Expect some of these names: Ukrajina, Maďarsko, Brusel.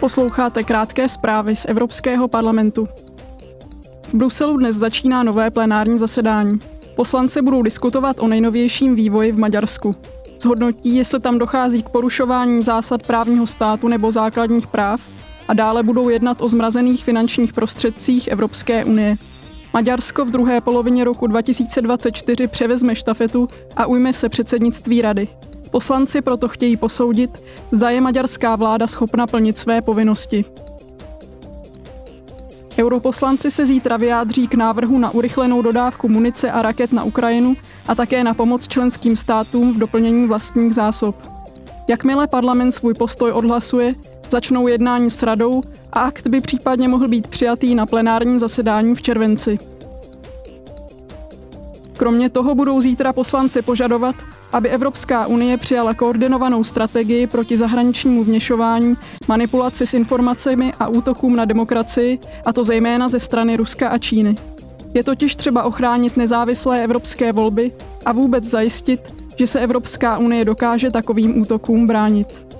Posloucháte krátké zprávy z Evropského parlamentu. V Bruselu dnes začíná nové plenární zasedání. Poslanci budou diskutovat o nejnovějším vývoji v Maďarsku. Zhodnotí, jestli tam dochází k porušování zásad právního státu nebo základních práv a dále budou jednat o zmrazených finančních prostředcích Evropské unie. Maďarsko v druhé polovině roku 2024 převezme štafetu a ujme se předsednictví rady. Poslanci proto chtějí posoudit, zda je maďarská vláda schopna plnit své povinnosti. Europoslanci se zítra vyjádří k návrhu na urychlenou dodávku munice a raket na Ukrajinu a také na pomoc členským státům v doplnění vlastních zásob. Jakmile parlament svůj postoj odhlasuje, začnou jednání s radou a akt by případně mohl být přijatý na plenárním zasedání v červenci. Kromě toho budou zítra poslanci požadovat, aby Evropská unie přijala koordinovanou strategii proti zahraničnímu vměšování, manipulaci s informacemi a útokům na demokracii, a to zejména ze strany Ruska a Číny. Je totiž třeba ochránit nezávislé evropské volby a vůbec zajistit, že se Evropská unie dokáže takovým útokům bránit.